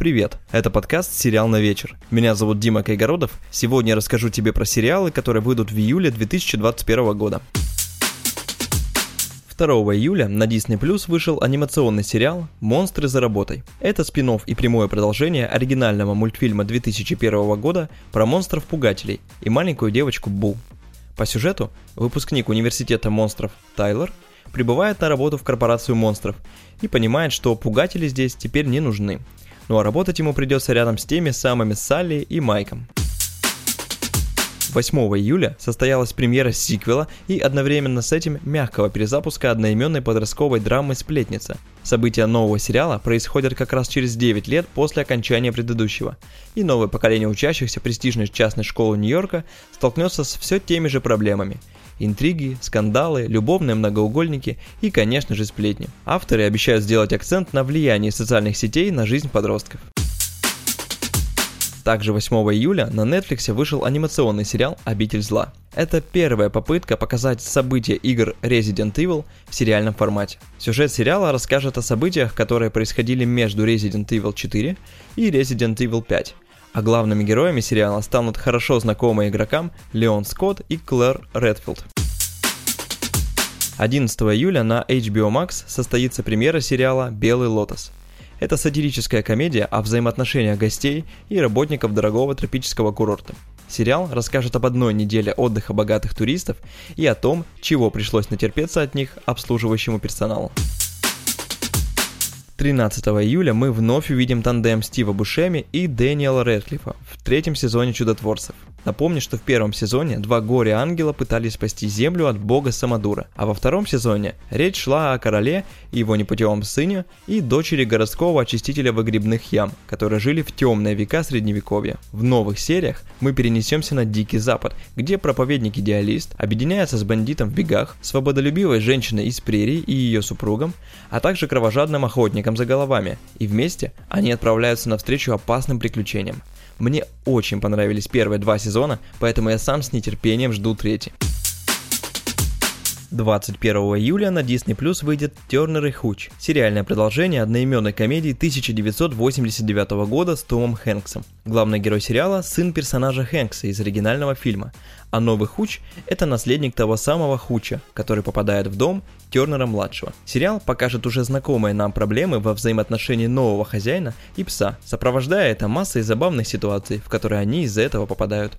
Привет, это подкаст «Сериал на вечер». Меня зовут Дима Кайгородов. Сегодня я расскажу тебе про сериалы, которые выйдут в июле 2021 года. 2 июля на Disney Plus вышел анимационный сериал «Монстры за работой». Это спин-офф и прямое продолжение оригинального мультфильма 2001 года про монстров-пугателей и маленькую девочку Бу. По сюжету выпускник университета монстров Тайлор прибывает на работу в корпорацию монстров и понимает, что пугатели здесь теперь не нужны. Ну а работать ему придется рядом с теми самыми Салли и Майком. 8 июля состоялась премьера сиквела и одновременно с этим мягкого перезапуска одноименной подростковой драмы «Сплетница». События нового сериала происходят как раз через 9 лет после окончания предыдущего, и новое поколение учащихся престижной частной школы Нью-Йорка столкнется с все теми же проблемами. Интриги, скандалы, любовные многоугольники и, конечно же, сплетни. Авторы обещают сделать акцент на влиянии социальных сетей на жизнь подростков. Также 8 июля на Netflix вышел анимационный сериал «Обитель зла». Это первая попытка показать события игр Resident Evil в сериальном формате. Сюжет сериала расскажет о событиях, которые происходили между Resident Evil 4 и Resident Evil 5. А главными героями сериала станут хорошо знакомые игрокам Леон Скотт и Клэр Редфилд. 11 июля на HBO Max состоится премьера сериала «Белый лотос». Это сатирическая комедия о взаимоотношениях гостей и работников дорогого тропического курорта. Сериал расскажет об одной неделе отдыха богатых туристов и о том, чего пришлось натерпеться от них обслуживающему персоналу. 13 июля мы вновь увидим тандем Стива Бушеми и Дэниела Рэдклиффа в третьем сезоне «Чудотворцев». Напомню, что в первом сезоне два горе-ангела пытались спасти Землю от бога Самодура, а во втором сезоне речь шла о короле, его непутевом сыне и дочери городского очистителя выгребных ям, которые жили в темные века Средневековья. В новых сериях мы перенесемся на Дикий Запад, где проповедник-идеалист объединяется с бандитом в бегах, свободолюбивой женщиной из прерий и ее супругом, а также кровожадным охотником за головами, и вместе они отправляются навстречу опасным приключениям. Мне очень понравились первые два сезона, поэтому я сам с нетерпением жду третий. 21 июля на Disney Plus выйдет «Тернер и Хуч» – сериальное продолжение одноименной комедии 1989 года с Томом Хэнксом. Главный герой сериала – сын персонажа Хэнкса из оригинального фильма, а новый Хуч – это наследник того самого Хуча, который попадает в дом Тернера-младшего. Сериал покажет уже знакомые нам проблемы во взаимоотношении нового хозяина и пса, сопровождая это массой забавных ситуаций, в которые они из-за этого попадают.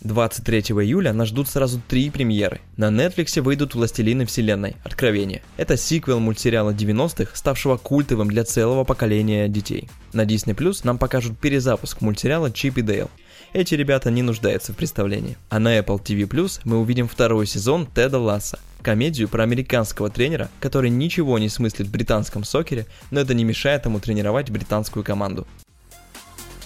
23 июля нас ждут сразу три премьеры. На Netflix выйдут «Властелины вселенной. Откровение». Это сиквел мультсериала 90-х, ставшего культовым для целого поколения детей. На Disney Plus нам покажут перезапуск мультсериала «Чип и Дэйл». Эти ребята не нуждаются в представлении. А на Apple TV Plus мы увидим второй сезон «Теда Ласса», комедию про американского тренера, который ничего не смыслит в британском сокере, но это не мешает ему тренировать британскую команду.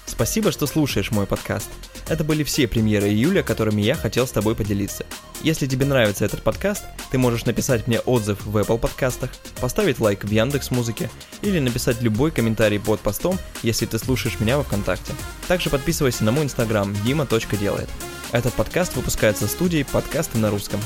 Спасибо, что слушаешь мой подкаст. Это были все премьеры июля, которыми я хотел с тобой поделиться. Если тебе нравится этот подкаст, ты можешь написать мне отзыв в Apple подкастах, поставить лайк в Яндекс.Музыке или написать любой комментарий под постом, если ты слушаешь меня во ВКонтакте. Также подписывайся на мой инстаграм dima.делает. Этот подкаст выпускается в студии «Подкасты на русском».